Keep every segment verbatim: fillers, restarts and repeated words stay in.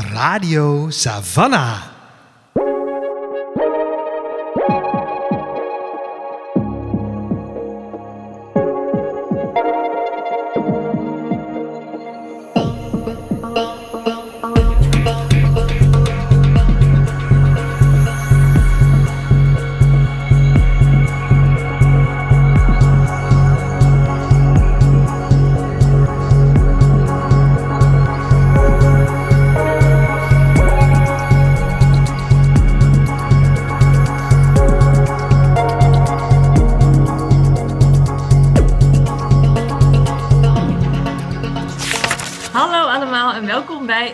Radio Savannah.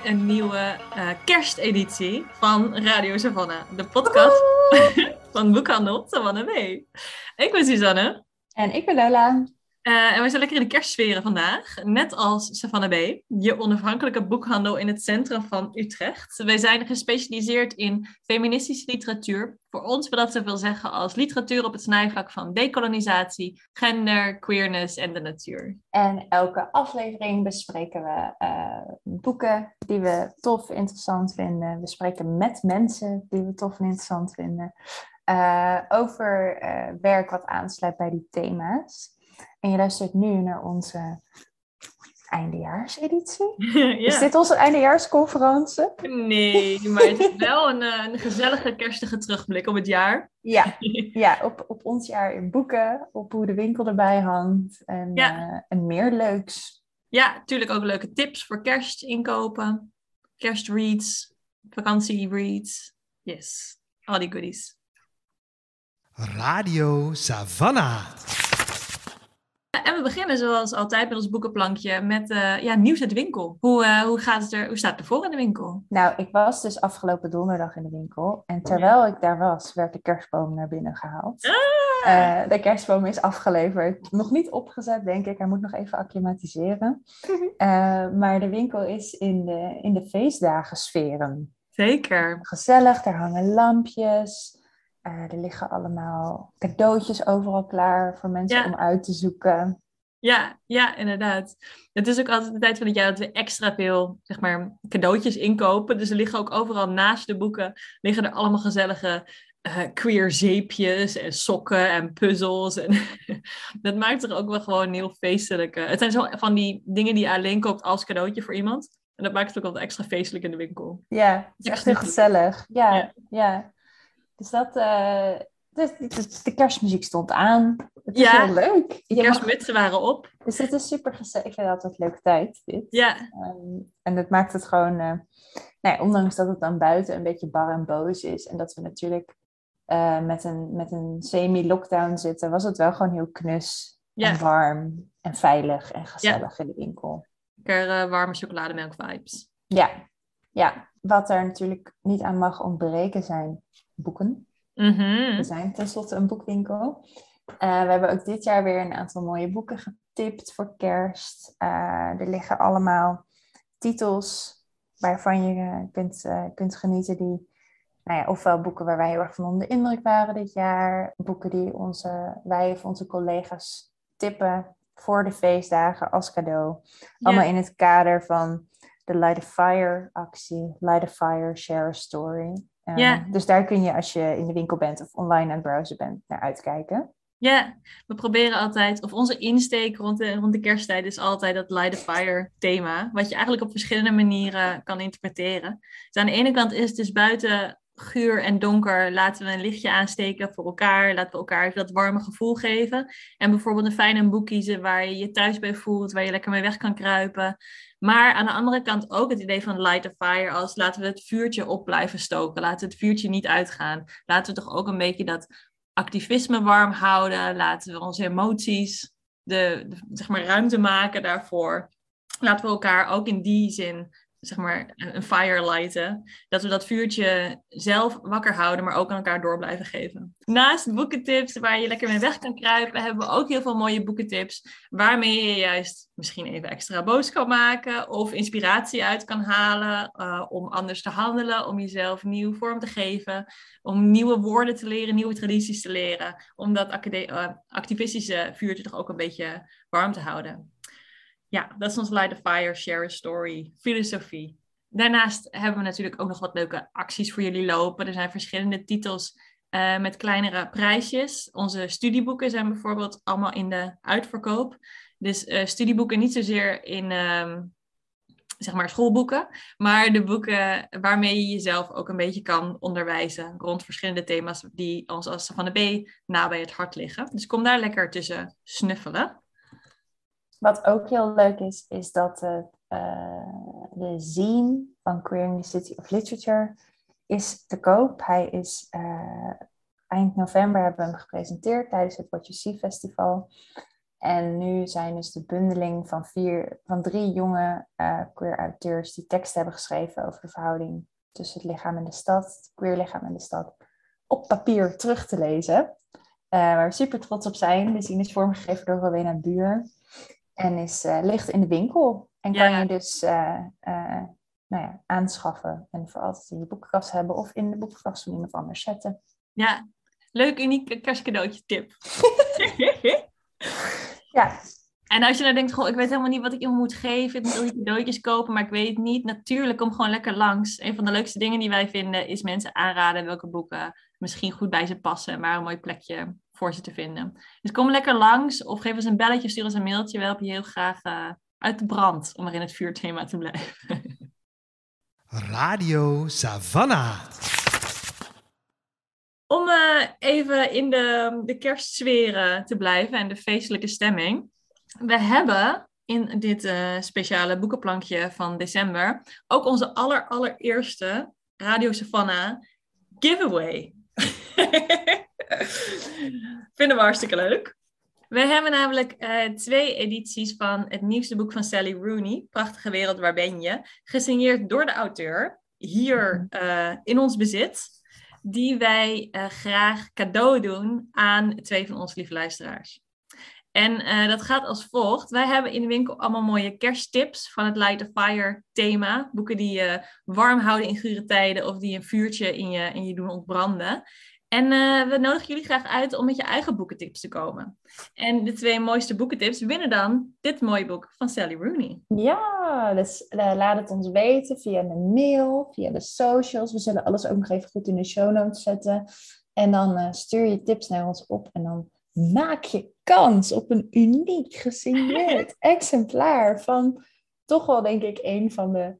Een nieuwe uh, kersteditie van Radio Savannah, de podcast Woehoe! Van boekhandel Savannah B. Ik ben Suzanne. En ik ben Lola. Uh, en we zijn lekker in de kerstsferen vandaag, net als Savannah B., je onafhankelijke boekhandel in het centrum van Utrecht. Wij zijn gespecialiseerd in feministische literatuur. Voor ons wil dat zoveel zeggen als literatuur op het snijvlak van dekolonisatie, gender, queerness en de natuur. En elke aflevering bespreken we uh, boeken die we tof en interessant vinden. We spreken met mensen die we tof en interessant vinden uh, over uh, werk wat aansluit bij die thema's. En je luistert nu naar onze eindejaarseditie. Ja. Is dit onze eindejaarsconferentie? Nee, maar het is wel een, een gezellige kerstige terugblik op het jaar. Ja, ja op, op ons jaar in boeken, op hoe de winkel erbij hangt en, ja. uh, en meer leuks. Ja, natuurlijk ook leuke tips voor kerstinkopen, kerstreads, vakantiereads. Yes, al die goodies. Radio Savannah. En we beginnen zoals altijd met ons boekenplankje met uh, ja, nieuws uit de winkel. Hoe, uh, hoe, gaat het er, hoe staat het ervoor in de winkel? Nou, ik was dus afgelopen donderdag in de winkel. En terwijl ik daar was, werd de kerstboom naar binnen gehaald. Ah! Uh, de kerstboom is afgeleverd. Nog niet opgezet, denk ik. Hij moet nog even acclimatiseren. Uh, maar de winkel is in de, in de feestdagensferen. Zeker. Gezellig, er hangen lampjes. Uh, er liggen allemaal cadeautjes overal klaar voor mensen ja. om uit te zoeken. Ja, ja, inderdaad. Het is ook altijd de tijd van het jaar dat we extra veel zeg maar, cadeautjes inkopen. Dus er liggen ook overal naast de boeken liggen er allemaal gezellige uh, queer zeepjes en sokken en puzzels. En dat maakt er ook wel gewoon heel feestelijk. Het zijn zo van die dingen die je alleen koopt als cadeautje voor iemand. En dat maakt het ook altijd extra feestelijk in de winkel. Ja, het is echt heel gezellig. Ja, ja. ja. Dus dat, uh, de, de, de kerstmuziek stond aan. Het is ja, heel leuk. De kerstmutsen waren op. Dus dit is super gezellig. Ik vind het altijd een leuke tijd, dit. Ja. Um, en dat maakt het gewoon... Uh, nou ja, ondanks dat het dan buiten een beetje bar en boos is. En dat we natuurlijk uh, met een, met een semi-lockdown zitten. Was het wel gewoon heel knus ja. en warm en veilig en gezellig ja. in de winkel. Lekker uh, warme chocolademelk vibes. Ja. Ja. Wat er natuurlijk niet aan mag ontbreken zijn... boeken. Mm-hmm. We zijn tenslotte een boekwinkel. Uh, we hebben ook dit jaar weer een aantal mooie boeken getipt voor kerst. Uh, er liggen allemaal titels waarvan je uh, kunt, uh, kunt genieten die... Nou ja, ofwel boeken waar wij heel erg van onder de indruk waren dit jaar. Boeken die onze, wij of onze collega's tippen voor de feestdagen als cadeau. Allemaal yeah. in het kader van de Light a Fire actie. Light a Fire, Share a Story. Um, yeah. Dus daar kun je als je in de winkel bent of online aan het browsen bent naar uitkijken. Ja, yeah. we proberen altijd, of onze insteek rond de, rond de kersttijd is altijd dat Light a Fire thema. Wat je eigenlijk op verschillende manieren kan interpreteren. Dus aan de ene kant is het dus buiten guur en donker. Laten we een lichtje aansteken voor elkaar. Laten we elkaar dat warme gevoel geven. En bijvoorbeeld een fijne boek kiezen waar je je thuis bij voelt. Waar je lekker mee weg kan kruipen. Maar aan de andere kant ook het idee van Light a Fire als laten we het vuurtje op blijven stoken. Laten we het vuurtje niet uitgaan. Laten we toch ook een beetje dat activisme warm houden. Laten we onze emoties de, de zeg maar ruimte maken daarvoor. Laten we elkaar ook in die zin zeg maar een fire lighten. Dat we dat vuurtje zelf wakker houden, maar ook aan elkaar door blijven geven. Naast boekentips waar je lekker mee weg kan kruipen, hebben we ook heel veel mooie boekentips waarmee je juist misschien even extra boos kan maken of inspiratie uit kan halen uh, om anders te handelen, om jezelf nieuw vorm te geven, om nieuwe woorden te leren, nieuwe tradities te leren, om dat acad- uh, activistische vuurtje toch ook een beetje warm te houden. Ja, dat is ons Light a Fire, Share a Story, filosofie. Daarnaast hebben we natuurlijk ook nog wat leuke acties voor jullie lopen. Er zijn verschillende titels uh, met kleinere prijsjes. Onze studieboeken zijn bijvoorbeeld allemaal in de uitverkoop. Dus uh, studieboeken niet zozeer in um, zeg maar schoolboeken, maar de boeken waarmee je jezelf ook een beetje kan onderwijzen rond verschillende thema's die ons als Savannah B. nabij het hart liggen. Dus kom daar lekker tussen snuffelen. Wat ook heel leuk is, is dat uh, de zine van Queering the City of Literature is te koop. Hij is uh, eind november hebben we hem gepresenteerd tijdens het What You See Festival. En nu zijn dus de bundeling van, vier, van drie jonge uh, queer auteurs die teksten hebben geschreven over de verhouding tussen het lichaam en de stad, het queer lichaam en de stad, op papier terug te lezen. Uh, waar we super trots op zijn. De zine is vormgegeven door Rowena Buur. En is, uh, ligt in de winkel. En ja. kan je dus uh, uh, nou ja, aanschaffen. En voor altijd in je boekenkast hebben. Of in de boekenkast van iemand anders zetten. Ja, leuk uniek kerstcadeautje tip. Ja. En als je nou denkt, goh, ik weet helemaal niet wat ik iemand moet geven. Ik moet al die cadeautjes kopen, maar ik weet het niet. Natuurlijk, kom gewoon lekker langs. Een van de leukste dingen die wij vinden is mensen aanraden welke boeken misschien goed bij ze passen. Maar een mooi plekje voor ze te vinden. Dus kom lekker langs of geef ons een belletje of stuur ons een mailtje. We helpen je heel graag uh, uit de brand om er in het vuurthema te blijven. Radio Savannah. Om uh, even in de, de kerstsferen te blijven en de feestelijke stemming. We hebben in dit uh, speciale boekenplankje van december ook onze aller, allereerste Radio Savannah giveaway. Vinden we hartstikke leuk. We hebben namelijk uh, twee edities van het nieuwste boek van Sally Rooney, Prachtige Wereld, Waar Ben Je?, gesigneerd door de auteur, hier uh, in ons bezit, die wij uh, graag cadeau doen aan twee van onze lieve luisteraars. En uh, dat gaat als volgt. Wij hebben in de winkel allemaal mooie kersttips van het Light a Fire thema. Boeken die je warm houden in gure tijden of die een vuurtje in je, in je doen ontbranden. En uh, we nodigen jullie graag uit om met je eigen boekentips te komen. En de twee mooiste boekentips winnen dan dit mooie boek van Sally Rooney. Ja, dus uh, laat het ons weten via de mail, via de socials. We zullen alles ook nog even goed in de show notes zetten. En dan uh, stuur je tips naar ons op en dan maak je kans op een uniek gesigneerd exemplaar van toch wel, denk ik, een van de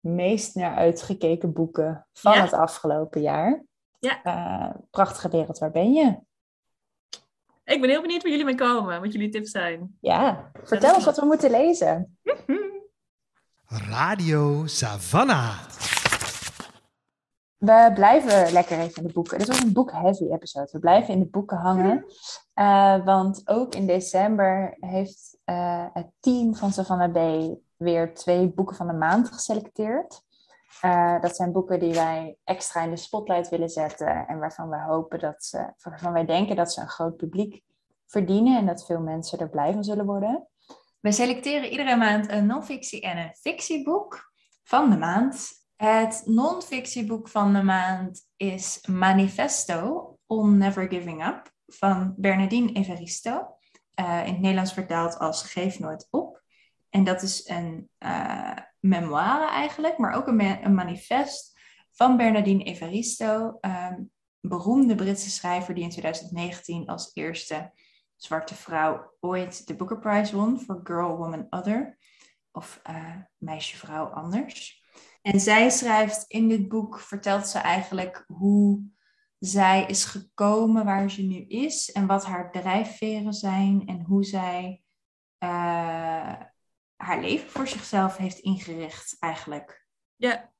meest naar uitgekeken boeken van ja. het afgelopen jaar. Ja. Uh, prachtige wereld, waar ben je? Ik ben heel benieuwd waar jullie mee komen, wat jullie tips zijn. Ja, vertel ons wat we moeten lezen. Radio Savannah. We blijven lekker even in de boeken. Dit was een boek-heavy episode. We blijven in de boeken hangen. Uh, want ook in december heeft uh, het team van Savannah B. weer twee boeken van de maand geselecteerd. Uh, dat zijn boeken die wij extra in de spotlight willen zetten. En waarvan wij hopen dat ze, waarvan wij denken dat ze een groot publiek verdienen. En dat veel mensen er blij van zullen worden. We selecteren iedere maand een non-fictie en een fictieboek van de maand. Het non-fictieboek van de maand is Manifesto on Never Giving Up van Bernardine Evaristo. Uh, in het Nederlands vertaald als Geef nooit op. En dat is een uh, memoire eigenlijk, maar ook een, ma- een manifest van Bernardine Evaristo. Um, beroemde Britse schrijver die in twintig negentien als eerste zwarte vrouw ooit de Booker Prize won voor Girl, Woman, Other. Of uh, Meisje, Vrouw, Anders. En zij schrijft in dit boek, vertelt ze eigenlijk hoe zij is gekomen waar ze nu is. En wat haar drijfveren zijn. En hoe zij uh, haar leven voor zichzelf heeft ingericht eigenlijk. Ja.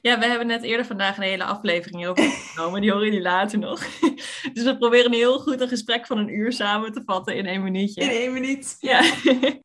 ja, we hebben net eerder vandaag een hele aflevering hierover genomen. Die horen jullie later nog. Dus we proberen heel goed een gesprek van een uur samen te vatten in één minuutje. In één minuut. Ja.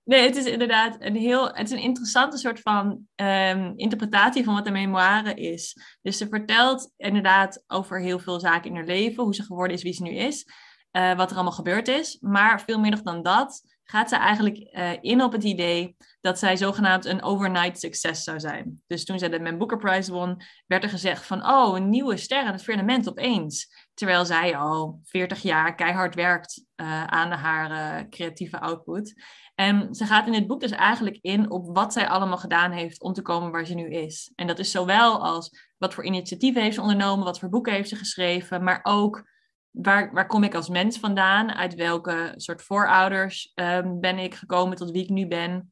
Nee, het is inderdaad een heel... Het is een interessante soort van um, interpretatie van wat een memoire is. Dus ze vertelt inderdaad over heel veel zaken in haar leven. Hoe ze geworden is, wie ze nu is. Uh, wat er allemaal gebeurd is. Maar veel meer nog dan dat gaat ze eigenlijk uh, in op het idee dat zij zogenaamd een overnight succes zou zijn. Dus toen zij de Man Booker Prize won, werd er gezegd van, oh, een nieuwe ster aan het firmament opeens. Terwijl zij al veertig jaar keihard werkt uh, aan haar uh, creatieve output. En ze gaat in dit boek dus eigenlijk in op wat zij allemaal gedaan heeft om te komen waar ze nu is. En dat is zowel als wat voor initiatieven heeft ze ondernomen, wat voor boeken heeft ze geschreven, maar ook waar, waar kom ik als mens vandaan, uit welke soort voorouders um, ben ik gekomen tot wie ik nu ben.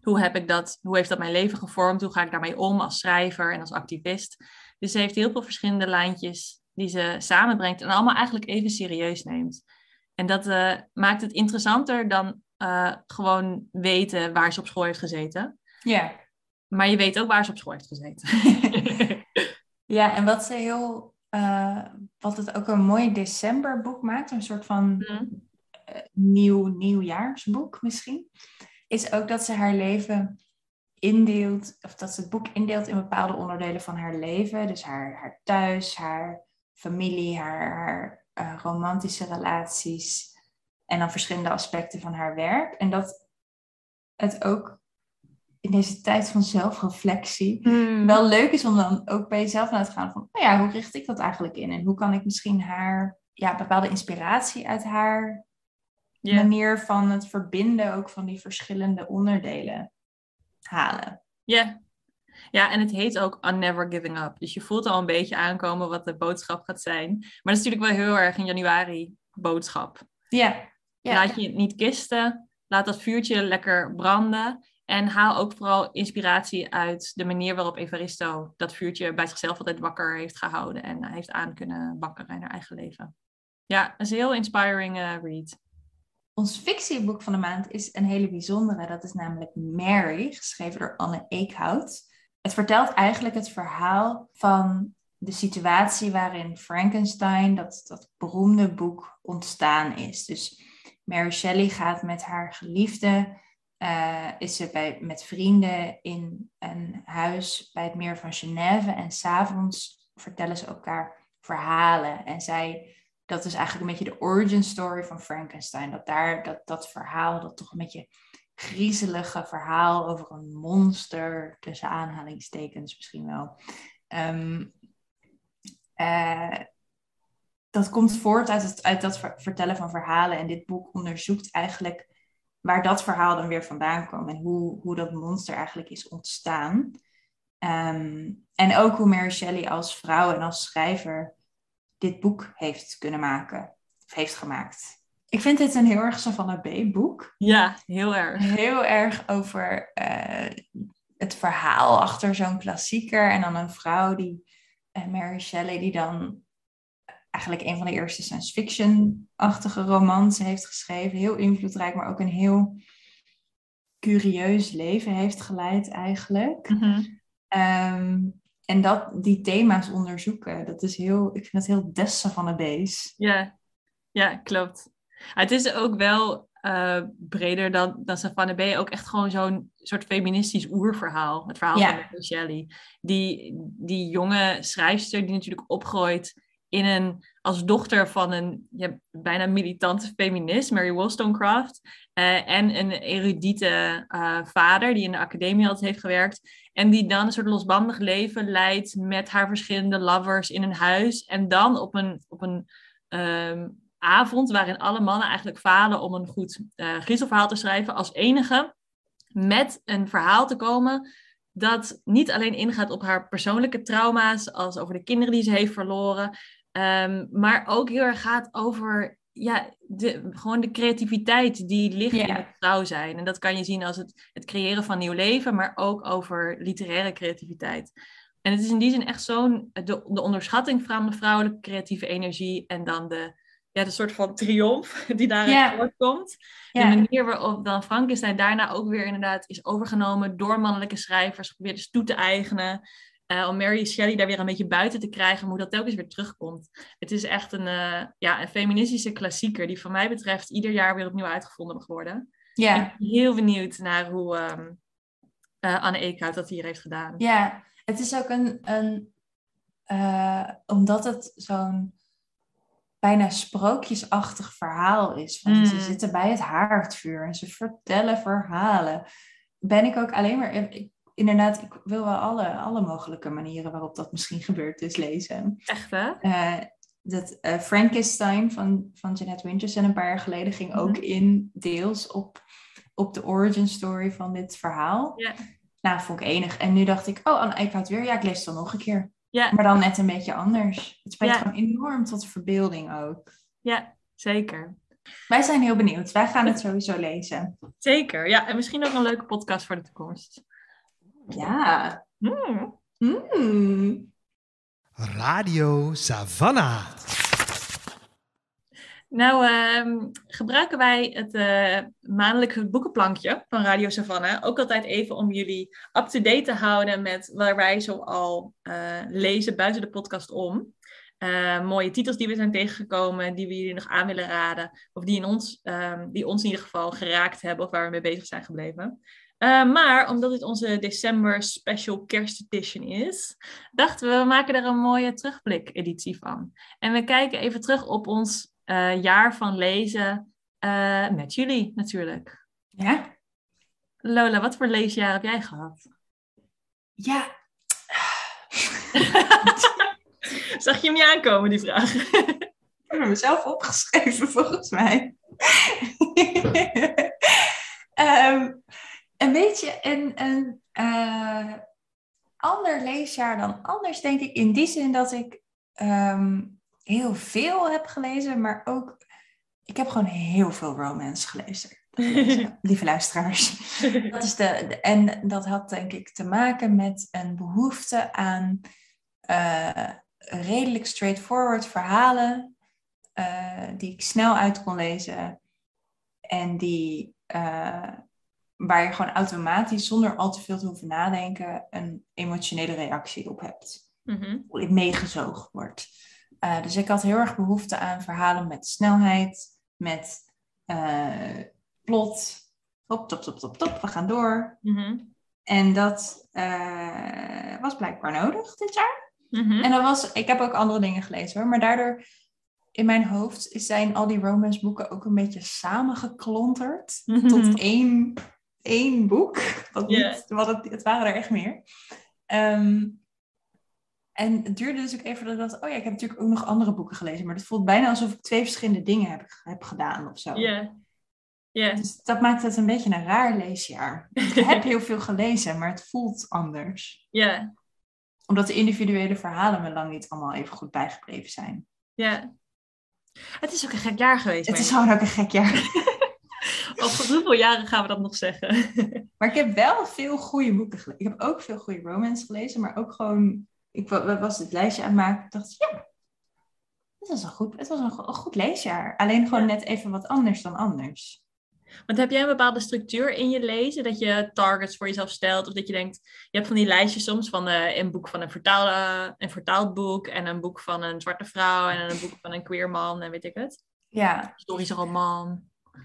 Hoe, heb ik dat, hoe heeft dat mijn leven gevormd? Hoe ga ik daarmee om als schrijver en als activist? Dus ze heeft heel veel verschillende lijntjes die ze samenbrengt en allemaal eigenlijk even serieus neemt. En dat uh, maakt het interessanter dan uh, gewoon weten waar ze op school heeft gezeten. Ja. Maar je weet ook waar ze op school heeft gezeten. Ja, en wat ze heel, uh, wat het ook een mooi decemberboek maakt, een soort van mm. uh, nieuw nieuwjaarsboek misschien, is ook dat ze haar leven indeelt, of dat ze het boek indeelt in bepaalde onderdelen van haar leven. Dus haar, haar thuis, haar familie, haar, haar uh, romantische relaties en dan verschillende aspecten van haar werk. En dat het ook in deze tijd van zelfreflectie mm. wel leuk is om dan ook bij jezelf na te gaan van, nou ja, hoe richt ik dat eigenlijk in? En hoe kan ik misschien haar, ja, bepaalde inspiratie uit haar yeah. manier van het verbinden ook van die verschillende onderdelen halen. Ja, yeah. Ja, en het heet ook On Never Giving Up. Dus je voelt al een beetje aankomen wat de boodschap gaat zijn. Maar dat is natuurlijk wel heel erg in januari boodschap. Ja. Yeah. Yeah. Laat je het niet kisten. Laat dat vuurtje lekker branden. En haal ook vooral inspiratie uit de manier waarop Evaristo dat vuurtje bij zichzelf altijd wakker heeft gehouden. En heeft aan kunnen bakken in haar eigen leven. Ja, dat is een heel inspiring uh, read. Ons fictieboek van de maand is een hele bijzondere. Dat is namelijk Mary, geschreven door Anne Eekhout. Het vertelt eigenlijk het verhaal van de situatie waarin Frankenstein, dat, dat beroemde boek, ontstaan is. Dus Mary Shelley gaat met haar geliefde, uh, is ze bij, met vrienden in een huis bij het meer van Genève. En 's avonds vertellen ze elkaar verhalen. En zij, dat is eigenlijk een beetje de origin story van Frankenstein. Dat, daar, dat, dat verhaal, dat toch een beetje griezelige verhaal over een monster, tussen aanhalingstekens misschien wel. Um, uh, dat komt voort uit het uit dat ver- vertellen van verhalen. En dit boek onderzoekt eigenlijk waar dat verhaal dan weer vandaan kwam. En hoe, hoe dat monster eigenlijk is ontstaan. Um, en ook hoe Mary Shelley als vrouw en als schrijver dit boek heeft kunnen maken. Of heeft gemaakt. Ik vind dit een heel erg Savannah B. boek. Ja, heel erg. Heel erg over uh, het verhaal achter zo'n klassieker. En dan een vrouw, die uh, Mary Shelley, die dan eigenlijk een van de eerste science fiction-achtige romans heeft geschreven. Heel invloedrijk, maar ook een heel curieus leven heeft geleid eigenlijk. Mm-hmm. Um, en dat, die thema's onderzoeken, dat is heel, ik vind dat heel des Savannah B's. Ja, ja, klopt. Het is ook wel uh, breder dan, dan Savannah B. Ook echt gewoon zo'n soort feministisch oerverhaal. Het verhaal yeah. van Mary Shelley. Die, die jonge schrijfster die natuurlijk opgroeit in een, als dochter van een ja, bijna militante feminist, Mary Wollstonecraft. Uh, en een erudite uh, vader die in de academie altijd heeft gewerkt. En die dan een soort losbandig leven leidt met haar verschillende lovers in een huis. En dan op een... Op een um, avond waarin alle mannen eigenlijk falen om een goed uh, griezelverhaal te schrijven, als enige met een verhaal te komen dat niet alleen ingaat op haar persoonlijke trauma's, als over de kinderen die ze heeft verloren, um, maar ook heel erg gaat over ja, de, gewoon de creativiteit die ligt yeah. in het trouw zijn. En dat kan je zien als het, het creëren van nieuw leven, maar ook over literaire creativiteit. En het is in die zin echt zo'n, de, de onderschatting van de vrouwelijke creatieve energie en dan de Ja, de soort van triomf die daaruit yeah. voortkomt. Yeah. De manier waarop dan Frankenstein daarna ook weer inderdaad is overgenomen door mannelijke schrijvers. Probeert dus toe te eigenen. Uh, om Mary Shelley daar weer een beetje buiten te krijgen. Maar hoe dat telkens weer terugkomt. Het is echt een, uh, ja, een feministische klassieker. Die van mij betreft ieder jaar weer opnieuw uitgevonden mag worden. Yeah. Ik ben heel benieuwd naar hoe um, uh, Anne Eekhout dat hier heeft gedaan. Ja, yeah. Het is ook een... een uh, omdat het zo'n bijna sprookjesachtig verhaal is. Want mm. ze zitten bij het haardvuur en ze vertellen verhalen. Ben ik ook alleen maar... Ik, inderdaad, ik wil wel alle, alle mogelijke manieren waarop dat misschien gebeurt dus lezen. Echt, hè? Uh, dat uh, Frankenstein van, van Jeanette Wintersen een paar jaar geleden ging mm. ook in deels op, op de origin story van dit verhaal. Ja. Nou, vond ik enig. En nu dacht ik, oh, Anne Eekhout weer. Ja, ik lees het dan nog een keer. Ja. Maar dan net een beetje anders. Het spreekt ja. gewoon enorm tot de verbeelding ook. Ja, zeker. Wij zijn heel benieuwd. Wij gaan het sowieso lezen. Zeker, ja. En misschien ook een leuke podcast voor de toekomst. Ja. Mm. Mm. Radio Savannah. Nou, um, gebruiken wij het uh, maandelijkse boekenplankje van Radio Savannah ook altijd even om jullie up-to-date te houden met waar wij zoal uh, lezen buiten de podcast om. Uh, mooie titels die we zijn tegengekomen, die we jullie nog aan willen raden. Of die, in ons, um, die ons in ieder geval geraakt hebben of waar we mee bezig zijn gebleven. Uh, maar omdat dit onze december special kerstedition is, dachten we, we maken er een mooie terugblik-editie van. En we kijken even terug op ons uh, jaar van lezen uh, met jullie natuurlijk. Ja. Lola, wat voor leesjaar heb jij gehad? Ja. Zag je hem niet aankomen, die vraag? Ik heb hem mezelf opgeschreven, volgens mij. um, een beetje een, een uh, ander leesjaar dan anders, denk ik. In die zin dat ik um, heel veel heb gelezen, maar ook... Ik heb gewoon heel veel romance gelezen. gelezen lieve luisteraars. Dat is de, de, en dat had, denk ik, te maken met een behoefte aan... Uh, redelijk straightforward verhalen uh, die ik snel uit kon lezen en die uh, waar je gewoon automatisch zonder al te veel te hoeven nadenken een emotionele reactie op hebt, mm-hmm. meegezoogd wordt. Uh, dus ik had heel erg behoefte aan verhalen met snelheid, met uh, plot, hop, top, top, top, top, we gaan door. Mm-hmm. En dat uh, was blijkbaar nodig dit jaar. Mm-hmm. En dat was, ik heb ook andere dingen gelezen hoor, maar daardoor in mijn hoofd zijn al die romanceboeken ook een beetje samengeklonterd mm-hmm. tot één, één boek. Wat yeah. niet, wat het, het waren er echt meer. Um, en het duurde dus ook even dat ik dacht, oh ja, ik heb natuurlijk ook nog andere boeken gelezen, maar het voelt bijna alsof ik twee verschillende dingen heb, heb gedaan of zo. Yeah. Yeah. Dus dat maakt het een beetje een raar leesjaar. Ik heb heel veel gelezen, maar het voelt anders. Ja. Yeah. Omdat de individuele verhalen me lang niet allemaal even goed bijgebleven zijn. Ja. Het is ook een gek jaar geweest. Het is gewoon ook een gek jaar. Over hoeveel jaren gaan we dat nog zeggen? Maar ik heb wel veel goede boeken gelezen. Ik heb ook veel goede romance gelezen. Maar ook gewoon... Ik was dit lijstje aan het maken. Ik dacht, ja. Het was een goed, het was een go- een goed leesjaar. Alleen gewoon ja. net even wat anders dan anders. Want heb jij een bepaalde structuur in je lezen? Dat je targets voor jezelf stelt? Of dat je denkt, je hebt van die lijstjes soms van uh, een boek van een, vertaal, uh, een vertaald boek... en een boek van een zwarte vrouw... en een boek van een queer man en weet ik het. Ja. Historische roman.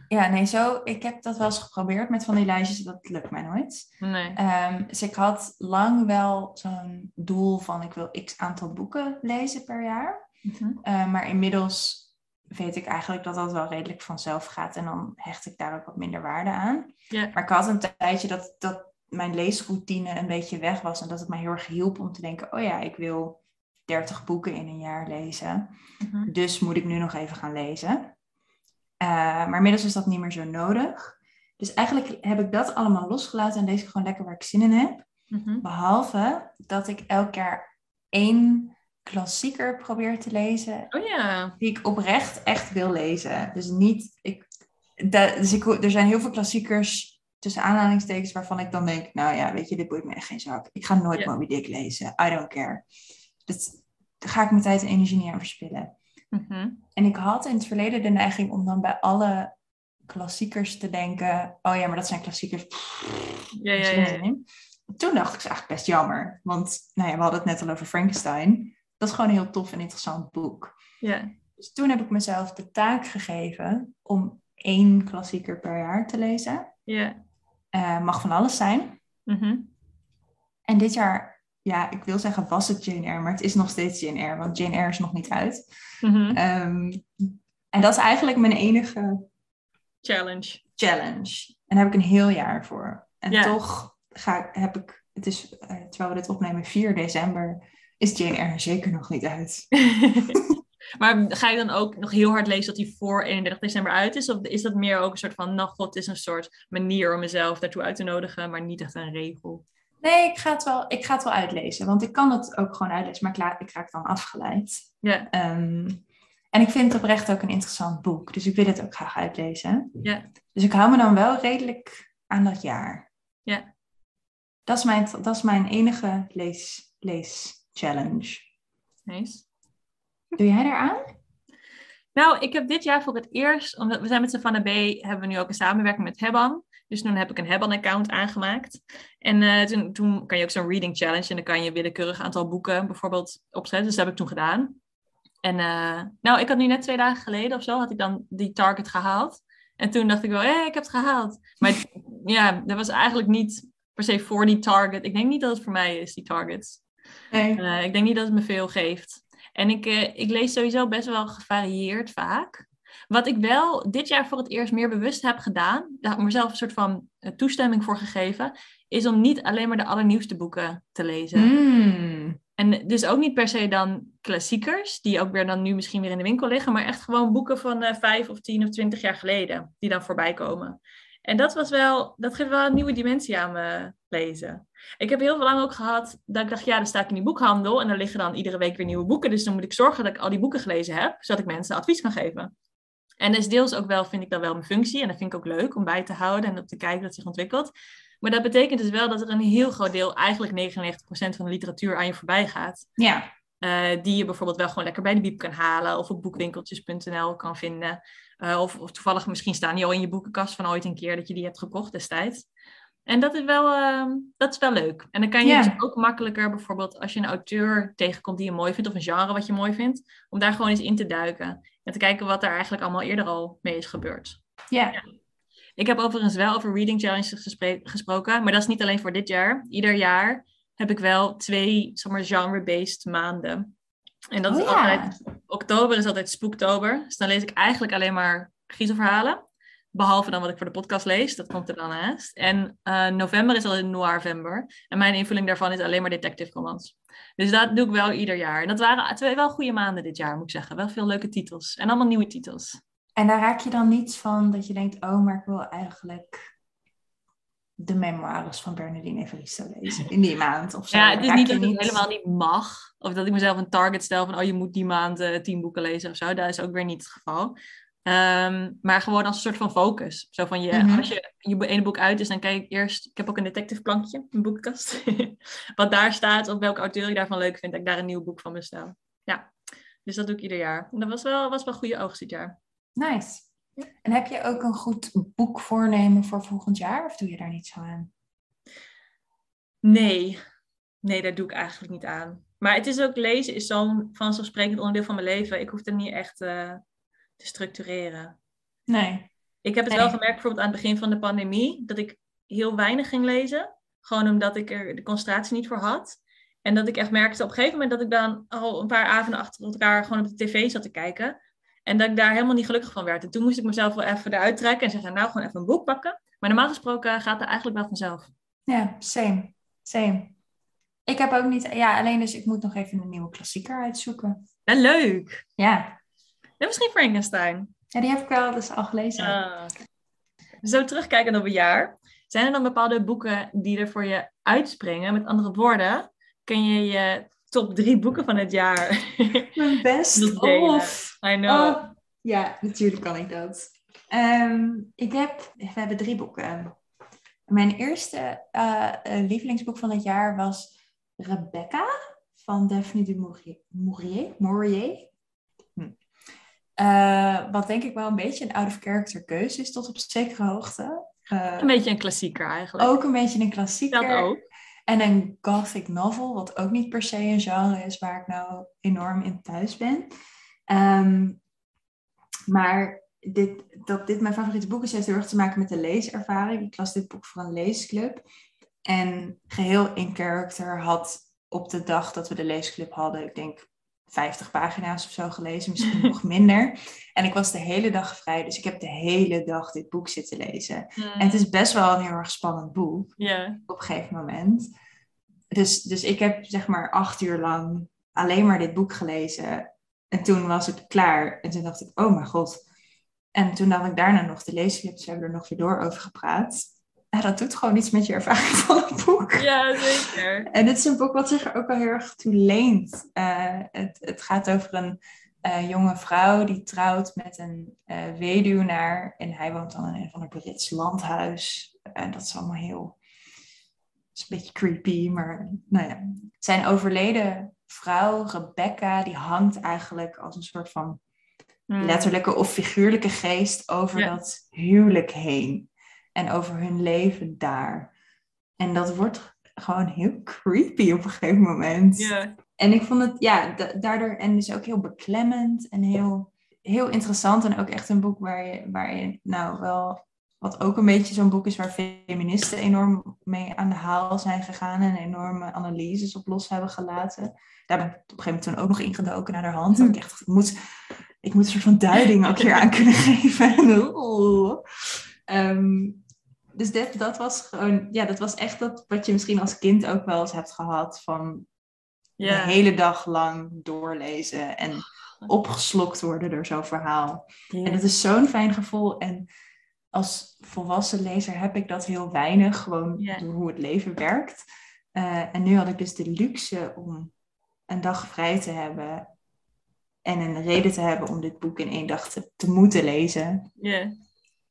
Ja, nee, zo. Ik heb dat wel eens geprobeerd met van die lijstjes. Dat lukt mij nooit. Nee. Um, dus ik had lang wel zo'n doel van... ik wil x aantal boeken lezen per jaar. Mm-hmm. Uh, maar inmiddels... weet ik eigenlijk dat dat wel redelijk vanzelf gaat. En dan hecht ik daar ook wat minder waarde aan. Ja. Maar ik had een tijdje dat, dat mijn leesroutine een beetje weg was. En dat het mij heel erg hielp om te denken... oh ja, ik wil dertig boeken in een jaar lezen. Mm-hmm. Dus moet ik nu nog even gaan lezen. Uh, maar inmiddels is dat niet meer zo nodig. Dus eigenlijk heb ik dat allemaal losgelaten... en lees ik gewoon lekker waar ik zin in heb. Mm-hmm. Behalve dat ik elk jaar één... klassieker probeer te lezen. Oh ja. Die ik oprecht echt wil lezen. Dus niet... Ik, de, dus ik, er zijn heel veel klassiekers tussen aanhalingstekens waarvan ik dan denk... nou ja, weet je, dit boeit me echt geen zak. Ik ga nooit ja. Moby Dick lezen. I don't care. Dat, daar ga ik mijn tijd en energie niet aan verspillen. Mm-hmm. En ik had in het verleden de neiging om dan bij alle klassiekers te denken... oh ja, maar dat zijn klassiekers. Ja, ja, ja. ja. Toen dacht ik ze eigenlijk best jammer. Want nou ja, we hadden het net al over Frankenstein... Dat is gewoon een heel tof en interessant boek. Yeah. Dus toen heb ik mezelf de taak gegeven om één klassieker per jaar te lezen. Yeah. Uh, mag van alles zijn. Mm-hmm. En dit jaar, ja, ik wil zeggen was het Jane Eyre, maar het is nog steeds Jane Eyre, want Jane Eyre is nog niet uit. Mm-hmm. Um, en dat is eigenlijk mijn enige... Challenge. Challenge. En daar heb ik een heel jaar voor. En yeah. toch ga, heb ik, het is, uh, terwijl we dit opnemen, vier december... is Jane Eyre zeker nog niet uit. Maar ga je dan ook nog heel hard lezen dat hij voor eenendertig december uit is? Of is dat meer ook een soort van, nou god, het is een soort manier om mezelf daartoe uit te nodigen, maar niet echt een regel? Nee, ik ga het wel, ik ga het wel uitlezen. Want ik kan het ook gewoon uitlezen, maar ik, la, ik raak dan afgeleid. Ja. Um, en ik vind het oprecht ook een interessant boek. Dus ik wil het ook graag uitlezen. Ja. Dus ik hou me dan wel redelijk aan dat jaar. Ja. Dat is mijn, dat is mijn enige lees, lees challenge. Nice. Doe jij daaraan? Nou, ik heb dit jaar voor het eerst, omdat we zijn met Savannah B., hebben we nu ook een samenwerking met Hebban. Dus toen heb ik een Hebban-account aangemaakt. En uh, toen, toen kan je ook zo'n reading challenge. En dan kan je willekeurig aantal boeken bijvoorbeeld opzetten. Dus dat heb ik toen gedaan. En uh, nou, ik had nu net twee dagen geleden of zo, had ik dan die target gehaald. En toen dacht ik wel, hé, hey, ik heb het gehaald. Maar ja, dat was eigenlijk niet per se voor die target. Ik denk niet dat het voor mij is, die targets. Nee. Uh, ik denk niet dat het me veel geeft. En ik, uh, ik lees sowieso best wel gevarieerd vaak. Wat ik wel dit jaar voor het eerst meer bewust heb gedaan, daar heb ik mezelf een soort van toestemming voor gegeven, is om niet alleen maar de allernieuwste boeken te lezen. Mm. En dus ook niet per se dan klassiekers, die ook weer dan nu misschien weer in de winkel liggen, maar echt gewoon boeken van uh, vijf of tien of twintig jaar geleden, die dan voorbij komen. En dat was wel, dat geeft wel een nieuwe dimensie aan me lezen. Ik heb heel lang ook gehad dat ik dacht, ja, dan sta ik in die boekhandel en er liggen dan iedere week weer nieuwe boeken, dus dan moet ik zorgen dat ik al die boeken gelezen heb, zodat ik mensen advies kan geven. En dat is deels ook wel, vind ik dan wel mijn functie. En dat vind ik ook leuk om bij te houden en op te kijken dat zich ontwikkelt. Maar dat betekent dus wel dat er een heel groot deel, eigenlijk negenennegentig procent van de literatuur aan je voorbij gaat. Ja. Uh, die je bijvoorbeeld wel gewoon lekker bij de bieb kan halen. Of op boekwinkeltjes punt n l kan vinden. Uh, of, of toevallig misschien staan die al in je boekenkast van ooit een keer dat je die hebt gekocht destijds. En dat is wel, uh, dat is wel leuk. En dan kan je yeah. dus ook makkelijker bijvoorbeeld als je een auteur tegenkomt die je mooi vindt. Of een genre wat je mooi vindt. Om daar gewoon eens in te duiken. En te kijken wat daar eigenlijk allemaal eerder al mee is gebeurd. Yeah. Ja. Ik heb overigens wel over reading challenges gespre- gesproken. Maar dat is niet alleen voor dit jaar. Ieder jaar heb ik wel twee zeg maar, genre-based maanden. En dat oh, is altijd... Ja. Oktober is altijd spooktober. Dus dan lees ik eigenlijk alleen maar griezelverhalen. Behalve dan wat ik voor de podcast lees. Dat komt er dan naast. En uh, november is altijd noirvember. En mijn invulling daarvan is alleen maar detective romans. Dus dat doe ik wel ieder jaar. En dat waren twee wel goede maanden dit jaar, moet ik zeggen. Wel veel leuke titels. En allemaal nieuwe titels. En daar raak je dan niets van dat je denkt, oh, maar ik wil eigenlijk de memoires van Bernardine Evaristo lezen in die maand of zo. Ja, het is niet dat ik helemaal niet mag. Of dat ik mezelf een target stel van, oh, je moet die maand uh, tien boeken lezen of zo. Dat is ook weer niet het geval. Um, maar gewoon als een soort van focus. Zo van je, mm-hmm. als je je ene boek uit is, dan kijk ik eerst... Ik heb ook een detective plankje, een boekenkast. Wat daar staat, of welke auteur je daarvan leuk vindt, dat ik daar een nieuw boek van bestel. Ja, dus dat doe ik ieder jaar. En dat was wel, was wel goede oogst dit jaar. Nice. En heb je ook een goed boek voornemen voor volgend jaar? Of doe je daar niet zo aan? Nee. Nee, daar doe ik eigenlijk niet aan. Maar het is ook, lezen is zo'n vanzelfsprekend onderdeel van mijn leven. Ik hoef er niet echt... Uh, te structureren. Nee. Ik heb het nee. wel gemerkt bijvoorbeeld aan het begin van de pandemie, dat ik heel weinig ging lezen. Gewoon omdat ik er de concentratie niet voor had. En dat ik echt merkte op een gegeven moment dat ik dan al een paar avonden achter elkaar gewoon op de tv zat te kijken. En dat ik daar helemaal niet gelukkig van werd. En toen moest ik mezelf wel even eruit trekken en zeggen, nou gewoon even een boek pakken. Maar normaal gesproken gaat het eigenlijk wel vanzelf. Ja, same. Same. Ik heb ook niet, ja, alleen dus ik moet nog even een nieuwe klassieker uitzoeken. Ja, leuk. Ja. En misschien Frankenstein. Ja, die heb ik wel dus al gelezen. Uh, zo terugkijkend op een jaar. Zijn er dan bepaalde boeken die er voor je uitspringen? Met andere woorden, kun je je top drie boeken van het jaar... Mijn best of... I know. Oh, ja, natuurlijk kan ik dat. Um, ik heb... We hebben drie boeken. Mijn eerste uh, lievelingsboek van het jaar was Rebecca van Daphne du Maurier. Maurier? Maurier? Uh, wat denk ik wel een beetje een out-of-character keuze is tot op zekere hoogte. Uh, een beetje een klassieker eigenlijk. Ook een beetje een klassieker. Dat ook. En een gothic novel, wat ook niet per se een genre is waar ik nou enorm in thuis ben. Um, maar dit, dat dit mijn favoriete boek is, heeft heel erg te maken met de leeservaring. Ik las dit boek voor een leesclub. En geheel in character had op de dag dat we de leesclub hadden, ik denk... vijftig pagina's of zo gelezen, misschien nog minder. En ik was de hele dag vrij, dus ik heb de hele dag dit boek zitten lezen. Mm. En het is best wel een heel erg spannend boek, yeah. op een gegeven moment. Dus, dus ik heb zeg maar acht uur lang alleen maar dit boek gelezen. En toen was ik klaar. En toen dacht ik, oh mijn god. En toen had ik daarna nog de leesclips. We hebben er nog weer door over gepraat. En dat doet gewoon iets met je ervaring van het boek. Ja, zeker. En dit is een boek wat zich er ook al heel erg toe leent. Uh, het, het gaat over een uh, jonge vrouw die trouwt met een uh, weduwnaar. En hij woont dan in een van een Brits landhuis. En dat is allemaal heel... Dat is een beetje creepy, maar nou ja. Zijn overleden vrouw, Rebecca, die hangt eigenlijk als een soort van letterlijke of figuurlijke geest over ja. dat huwelijk heen. En over hun leven daar. En dat wordt gewoon heel creepy op een gegeven moment. Ja. En ik vond het, ja, da- daardoor... En dus ook heel beklemmend en heel, heel interessant. En ook echt een boek waar je, waar je nou wel... Wat ook een beetje zo'n boek is waar feministen enorm mee aan de haal zijn gegaan. En enorme analyses op los hebben gelaten. Daar ben ik op een gegeven moment toen ook nog ingedoken naar haar hand. Dat ik echt, ik moet, ik moet een soort van duiding ook hier aan kunnen geven. Oeh. Um, dus dat, dat was gewoon, ja, dat was echt dat wat je misschien als kind ook wel eens hebt gehad. Van yeah. de hele dag lang doorlezen en opgeslokt worden door zo'n verhaal. Yeah. En dat is zo'n fijn gevoel. En als volwassen lezer heb ik dat heel weinig, gewoon yeah. door hoe het leven werkt. Uh, en nu had ik dus de luxe om een dag vrij te hebben en een reden te hebben om dit boek in één dag te, te moeten lezen. Ja. Yeah.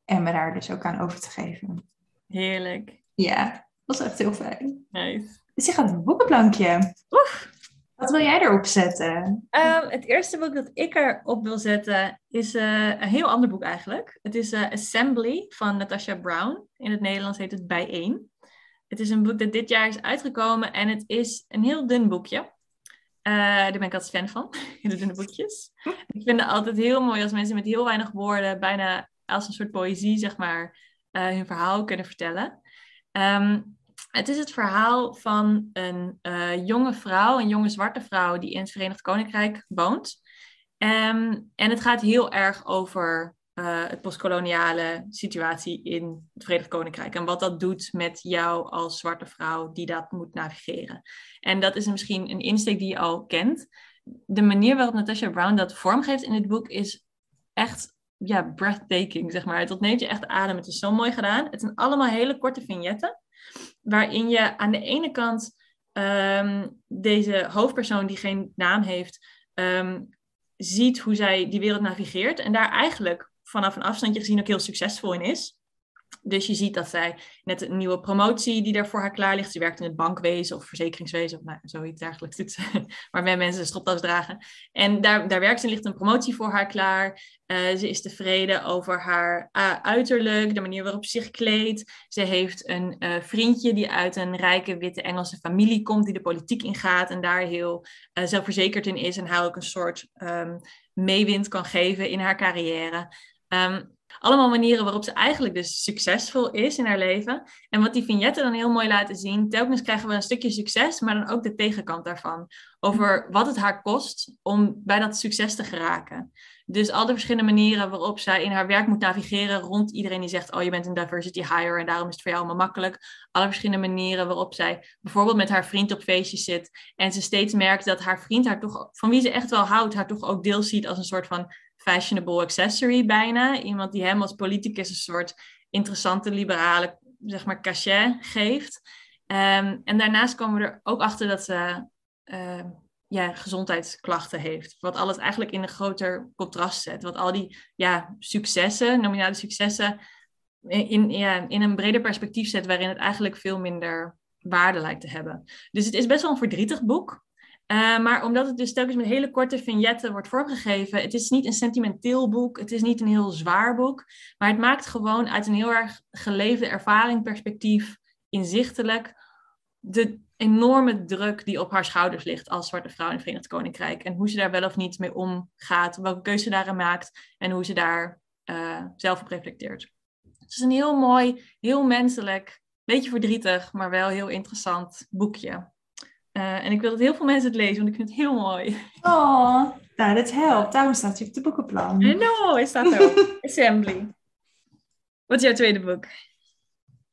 En me daar dus ook aan over te geven. Heerlijk. Ja, dat was echt heel fijn. Nice. Dus je gaat op een boekenplankje. Oeh. Wat wil jij erop zetten? Um, het eerste boek dat ik erop wil zetten is uh, een heel ander boek eigenlijk. Het is uh, Assembly van Natasha Brown. In het Nederlands heet het Bijeen. Het is een boek dat dit jaar is uitgekomen en het is een heel dun boekje. Uh, daar ben ik altijd fan van, hele dunne boekjes. Ik vind het altijd heel mooi als mensen met heel weinig woorden bijna... als een soort poëzie, zeg maar, uh, hun verhaal kunnen vertellen. Um, het is het verhaal van een uh, jonge vrouw, een jonge zwarte vrouw... die in het Verenigd Koninkrijk woont. Um, en het gaat heel erg over uh, het postkoloniale situatie in het Verenigd Koninkrijk... en wat dat doet met jou als zwarte vrouw die dat moet navigeren. En dat is misschien een insteek die je al kent. De manier waarop Natasha Brown dat vormgeeft in dit boek is echt... ja, breathtaking, zeg maar. Dat neemt je echt adem. Het is zo mooi gedaan. Het zijn allemaal hele korte vignetten, waarin je aan de ene kant um, deze hoofdpersoon die geen naam heeft, um, ziet hoe zij die wereld navigeert en daar eigenlijk vanaf een afstandje gezien ook heel succesvol in is. Dus je ziet dat zij net een nieuwe promotie die daar voor haar klaar ligt. Ze werkt in het bankwezen of verzekeringswezen of nou, zoiets dergelijks doet ze. Waarmee mensen stropdas dragen. En daar, daar werkt ze ligt een promotie voor haar klaar. Uh, ze is tevreden over haar uh, uiterlijk, de manier waarop ze zich kleedt. Ze heeft een uh, vriendje die uit een rijke witte Engelse familie komt. Die de politiek ingaat en daar heel uh, zelfverzekerd in is. En haar ook een soort um, meewind kan geven in haar carrière. Um, Allemaal manieren waarop ze eigenlijk dus succesvol is in haar leven. En wat die vignetten dan heel mooi laten zien... telkens krijgen we een stukje succes, maar dan ook de tegenkant daarvan. Over wat het haar kost om bij dat succes te geraken. Dus al de verschillende manieren waarop zij in haar werk moet navigeren... rond iedereen die zegt, oh, je bent een diversity hire... en daarom is het voor jou allemaal makkelijk. Alle verschillende manieren waarop zij bijvoorbeeld met haar vriend op feestjes zit... en ze steeds merkt dat haar vriend, haar toch, van wie ze echt wel houdt... haar toch ook deels ziet als een soort van... fashionable accessory bijna. Iemand die hem als politicus een soort interessante liberale, zeg maar, cachet geeft. Um, en daarnaast komen we er ook achter dat ze uh, ja, gezondheidsklachten heeft. Wat alles eigenlijk in een groter contrast zet. Wat al die ja, successen, nominale successen, in, ja, in een breder perspectief zet... waarin het eigenlijk veel minder waarde lijkt te hebben. Dus het is best wel een verdrietig boek. Uh, maar omdat het dus telkens met hele korte vignetten wordt vormgegeven... het is niet een sentimenteel boek, het is niet een heel zwaar boek... maar het maakt gewoon uit een heel erg geleefde ervaring perspectief... inzichtelijk de enorme druk die op haar schouders ligt... als zwarte vrouw in het Verenigd Koninkrijk... en hoe ze daar wel of niet mee omgaat, welke keuze ze daarin maakt... en hoe ze daar uh, zelf op reflecteert. Dus het is een heel mooi, heel menselijk, beetje verdrietig... maar wel heel interessant boekje... Uh, en ik wil dat heel veel mensen het lezen, want ik vind het heel mooi. Oh, nou, dat helpt. Daarom staat hij op de boekenplan. No, hij staat er ook. Assembly. Wat is jouw tweede boek?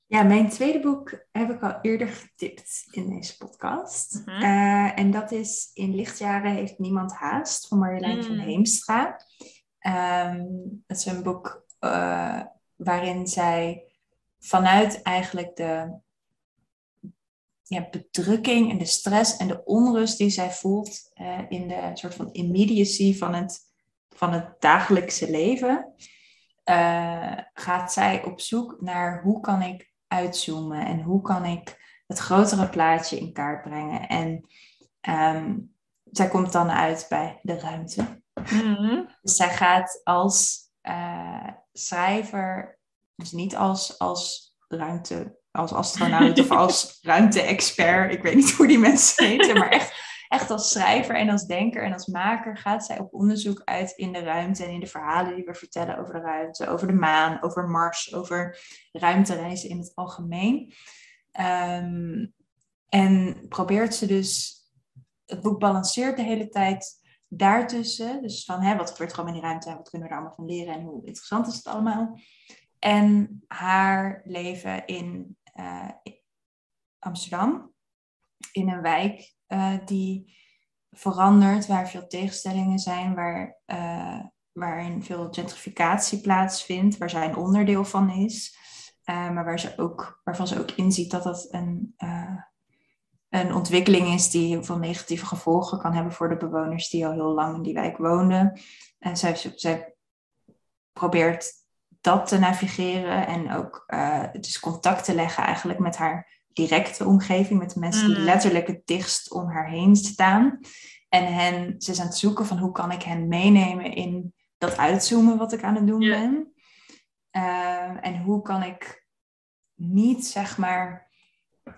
Ja, mijn tweede boek heb ik al eerder getipt in deze podcast. Mm-hmm. Uh, en dat is In Lichtjaren heeft niemand haast van Marjolein mm. van Heemstra. Um, het is een boek uh, waarin zij vanuit eigenlijk de ja, bedrukking en de stress en de onrust die zij voelt uh, in de soort van immediacy van het, van het dagelijkse leven, uh, gaat zij op zoek naar hoe kan ik uitzoomen en hoe kan ik het grotere plaatje in kaart brengen. En um, zij komt dan uit bij de ruimte. Mm-hmm. Dus zij gaat als uh, schrijver, dus niet als, als ruimte, als astronaut of als ruimte-expert, ik weet niet hoe die mensen heten, maar echt, echt als schrijver en als denker en als maker gaat zij op onderzoek uit in de ruimte en in de verhalen die we vertellen over de ruimte, over de maan, over Mars, over ruimtereizen in het algemeen. Um, en probeert ze dus, het boek balanceert de hele tijd daartussen, dus van hè, wat gebeurt er allemaal in die ruimte en wat kunnen we er allemaal van leren en hoe interessant is het allemaal. En haar leven in uh, Amsterdam, in een wijk uh, die verandert, waar veel tegenstellingen zijn, waar, uh, waarin veel gentrificatie plaatsvindt, waar zij een onderdeel van is, uh, maar waar ze ook, waarvan ze ook inziet dat dat een, uh, een ontwikkeling is die heel veel negatieve gevolgen kan hebben voor de bewoners die al heel lang in die wijk woonden. En zij, zij probeert dat te navigeren en ook uh, dus contact te leggen eigenlijk met haar directe omgeving, met de mensen die letterlijk het dichtst om haar heen staan. En hen, ze is aan het zoeken van hoe kan ik hen meenemen in dat uitzoomen wat ik aan het doen yeah. ben. Uh, en hoe kan ik niet, zeg maar,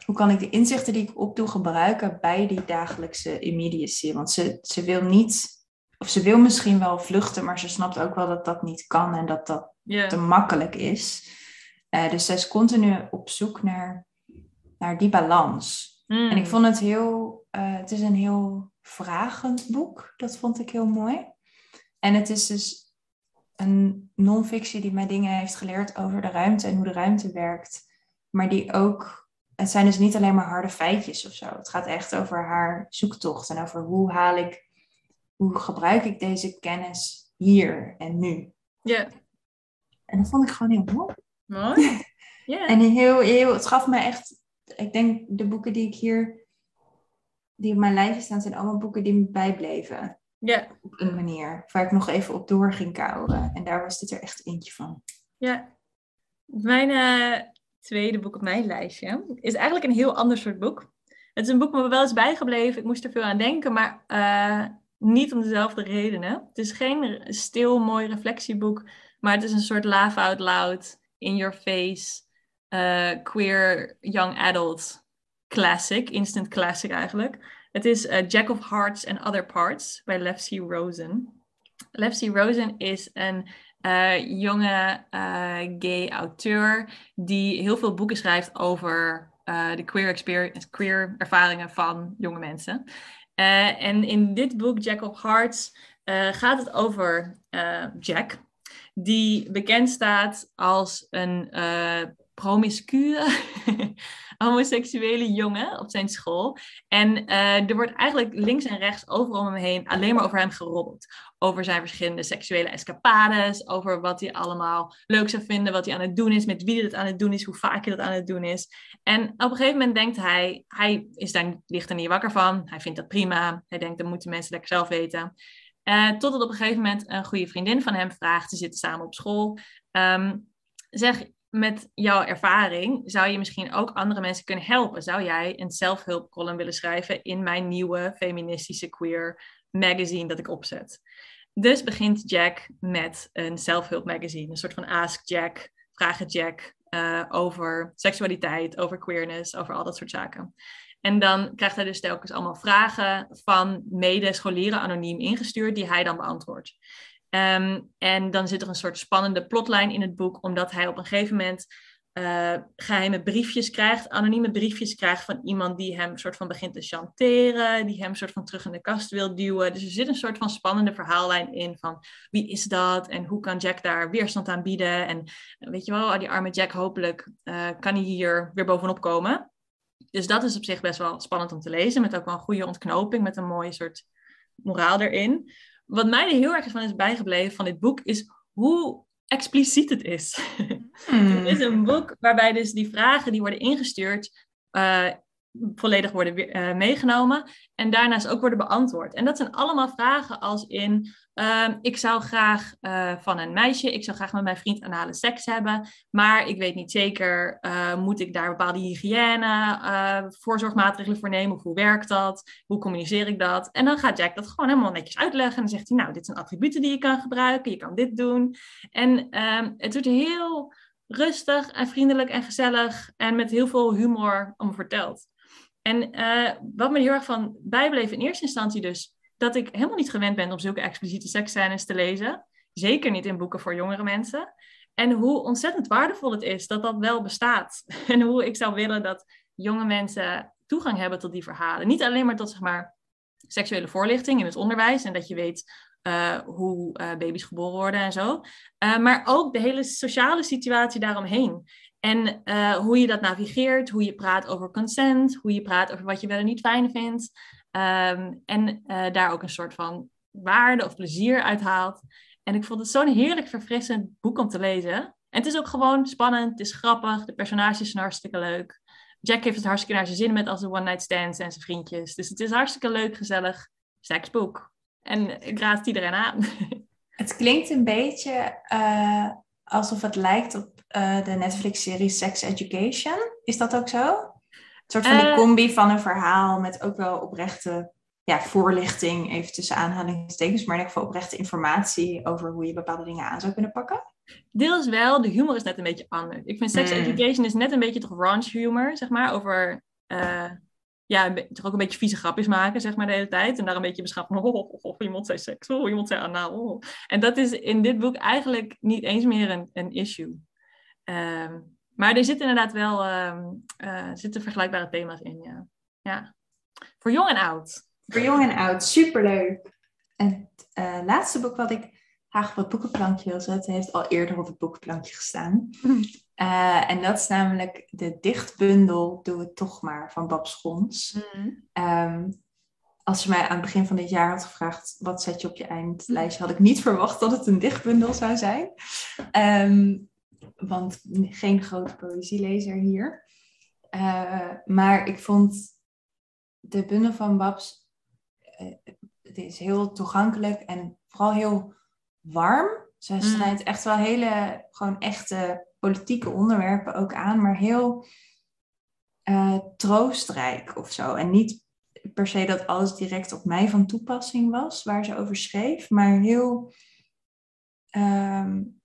hoe kan ik de inzichten die ik opdoe gebruiken bij die dagelijkse immediacy. Want ze, ze wil niet, of ze wil misschien wel vluchten, maar ze snapt ook wel dat dat niet kan en dat dat yeah. te makkelijk is. Uh, dus zij is continu op zoek naar Naar die balans. Mm. En ik vond het heel... Uh, het is een heel vragend boek. Dat vond ik heel mooi. En het is dus een non-fictie die mij dingen heeft geleerd over de ruimte en hoe de ruimte werkt. Maar die ook... Het zijn dus niet alleen maar harde feitjes of zo. Het gaat echt over haar zoektocht. En over hoe haal ik... Hoe gebruik ik deze kennis hier en nu. Ja. Yeah. En dat vond ik gewoon heel mooi. Mooi? Yeah. En heel, heel... Het gaf mij echt... Ik denk de boeken die ik hier, die op mijn lijstje staan, zijn allemaal boeken die me bijbleven. Ja. Op een manier. Waar ik nog even op door ging kauwen. En daar was dit er echt eentje van. Ja. Mijn uh, tweede boek op mijn lijstje is eigenlijk een heel ander soort boek. Het is een boek dat me wel eens bijgebleven. Ik moest er veel aan denken, maar uh, niet om dezelfde redenen. Het is geen stil, mooi reflectieboek. Maar het is een soort laugh out loud, in your face, Uh, queer young adult classic, instant classic eigenlijk. Het is uh, Jack of Hearts and Other Parts bij Lefse Rosen. Lefse Rosen is een uh, jonge uh, gay auteur die heel veel boeken schrijft over uh, de queer, experience, queer ervaringen van jonge mensen. Uh, en in dit boek, Jack of Hearts, uh, gaat het over uh, Jack, die bekend staat als een uh, promiscue homoseksuele jongen op zijn school. En uh, er wordt eigenlijk links en rechts overal om hem heen alleen maar over hem geroddeld. Over zijn verschillende seksuele escapades, over wat hij allemaal leuk zou vinden, wat hij aan het doen is, met wie hij dat aan het doen is, hoe vaak hij dat aan het doen is. En op een gegeven moment denkt hij, hij is daar, ligt er niet wakker van, hij vindt dat prima, hij denkt dat moeten mensen lekker zelf weten. Uh, totdat op een gegeven moment een goede vriendin van hem vraagt, ze zitten samen op school, um, zeg... Met jouw ervaring zou je misschien ook andere mensen kunnen helpen. Zou jij een zelfhulpcolumn willen schrijven in mijn nieuwe feministische queer magazine dat ik opzet? Dus begint Jack met een zelfhulpmagazine. Een soort van Ask Jack, Vragen Jack uh, over seksualiteit, over queerness, over al dat soort zaken. En dan krijgt hij dus telkens allemaal vragen van medescholieren anoniem ingestuurd die hij dan beantwoordt. Um, en dan zit er een soort spannende plotlijn in het boek, omdat hij op een gegeven moment uh, geheime briefjes krijgt, anonieme briefjes krijgt van iemand die hem soort van begint te chanteren, die hem soort van terug in de kast wil duwen. Dus er zit een soort van spannende verhaallijn in van wie is dat en hoe kan Jack daar weerstand aan bieden en weet je wel, die arme Jack, hopelijk uh, kan hij hier weer bovenop komen. Dus dat is op zich best wel spannend om te lezen, met ook wel een goede ontknoping, met een mooie soort moraal erin. Wat mij er heel erg van is bijgebleven van dit boek is hoe expliciet het is. Mm. Het is een boek waarbij dus die vragen die worden ingestuurd uh, volledig worden uh, meegenomen en daarnaast ook worden beantwoord. En dat zijn allemaal vragen als in uh, ik zou graag uh, van een meisje, ik zou graag met mijn vriend anale seks hebben, maar ik weet niet zeker, uh, moet ik daar bepaalde hygiëne, uh, voorzorgmaatregelen voor nemen, hoe werkt dat, hoe communiceer ik dat? En dan gaat Jack dat gewoon helemaal netjes uitleggen en dan zegt hij, nou, dit zijn attributen die je kan gebruiken, je kan dit doen. En uh, het wordt heel rustig en vriendelijk en gezellig en met heel veel humor om verteld. En uh, wat me heel erg van bijbleef in eerste instantie dus, dat ik helemaal niet gewend ben om zulke expliciete seksscènes te lezen. Zeker niet in boeken voor jongere mensen. En hoe ontzettend waardevol het is dat dat wel bestaat. En hoe ik zou willen dat jonge mensen toegang hebben tot die verhalen. Niet alleen maar tot, zeg maar, seksuele voorlichting in het onderwijs en dat je weet Uh, hoe uh, baby's geboren worden en zo. Uh, maar ook de hele sociale situatie daaromheen. En uh, hoe je dat navigeert, hoe je praat over consent, hoe je praat over wat je wel en niet fijn vindt. Um, en uh, daar ook een soort van waarde of plezier uit haalt. En ik vond het zo'n heerlijk verfrissend boek om te lezen. En het is ook gewoon spannend, het is grappig, de personages zijn hartstikke leuk. Jack heeft het hartstikke naar zijn zin met als de one night stands en zijn vriendjes. Dus het is hartstikke leuk, gezellig seksboek. En ik raad iedereen aan. Het klinkt een beetje uh, alsof het lijkt op uh, de Netflix-serie Sex Education. Is dat ook zo? Een soort van uh, die combi van een verhaal met ook wel oprechte ja, voorlichting, even tussen aanhalingstekens, maar in ieder geval oprechte informatie over hoe je bepaalde dingen aan zou kunnen pakken. Deels wel, de humor is net een beetje anders. Ik vind Sex mm. Education is net een beetje toch raunch humor, zeg maar, over... Uh, Ja, toch ook een beetje vieze grapjes maken, zeg maar, de hele tijd. En daar een beetje beschouwen van, oh, oh, oh, iemand zei seks, oh, iemand zei anaal. Oh. En dat is in dit boek eigenlijk niet eens meer een, een issue. Um, maar er zitten inderdaad wel um, uh, zitten vergelijkbare thema's in, ja. ja. Voor jong en oud. Voor jong en oud, superleuk. En het uh, laatste boek wat ik graag op het boekenplankje wil zetten, heeft al eerder op het boekenplankje gestaan. Uh, en dat is namelijk de dichtbundel Doe het Toch Maar van Babs Gons. Mm. Um, als je mij aan het begin van dit jaar had gevraagd wat zet je op je eindlijstje, had ik niet verwacht dat het een dichtbundel zou zijn. Um, want geen grote poëzielezer hier. Uh, maar ik vond de bundel van Babs, uh, het is heel toegankelijk en vooral heel warm. Ze mm. snijdt echt wel hele, gewoon echte politieke onderwerpen ook aan, maar heel uh, troostrijk of zo. En niet per se dat alles direct op mij van toepassing was, waar ze over schreef, maar heel... Um,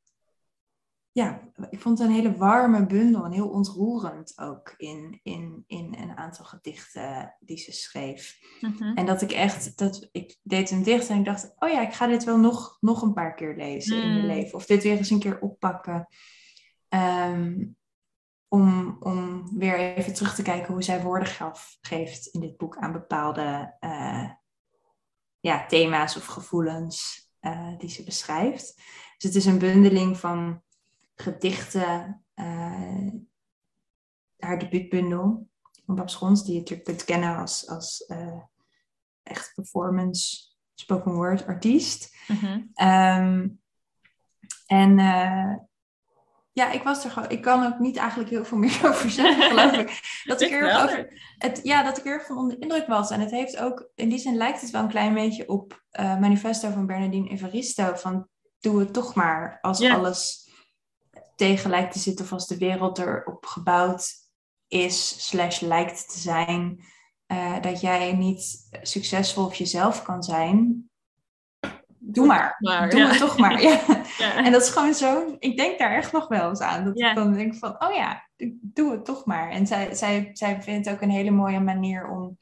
ja, ik vond het een hele warme bundel en heel ontroerend ook in, in, in een aantal gedichten die ze schreef. Uh-huh. En dat ik echt, dat ik deed een dicht en ik dacht, oh ja, ik ga dit wel nog, nog een paar keer lezen mm. in mijn leven. Of dit weer eens een keer oppakken. Um, om, om weer even terug te kijken hoe zij woorden gaf, geeft in dit boek aan bepaalde uh, ja, thema's of gevoelens uh, die ze beschrijft. Dus het is een bundeling van gedichten, uh, haar debuutbundel van Babs Gons, die je natuurlijk kunt kennen als, als uh, echt performance, spoken word artiest. Mm-hmm. Um, en uh, ja, ik was er gewoon, ik kan ook niet eigenlijk heel veel meer over zeggen, geloof ik. Dat ik er over, het, ja, dat ik er van onder indruk was. En het heeft ook, in die zin lijkt het wel een klein beetje op uh, Manifesto van Bernardine Evaristo, van doe het toch maar, als yeah. alles tegen lijkt te zitten of als de wereld erop gebouwd is, slash lijkt te zijn, uh, dat jij niet succesvol op jezelf kan zijn. Doe maar, maar doe ja. het toch maar. Ja. Ja. En dat is gewoon zo, ik denk daar echt nog wel eens aan. Dat ja. ik dan denk van, oh ja, doe het toch maar. En zij, zij, zij vindt ook een hele mooie manier om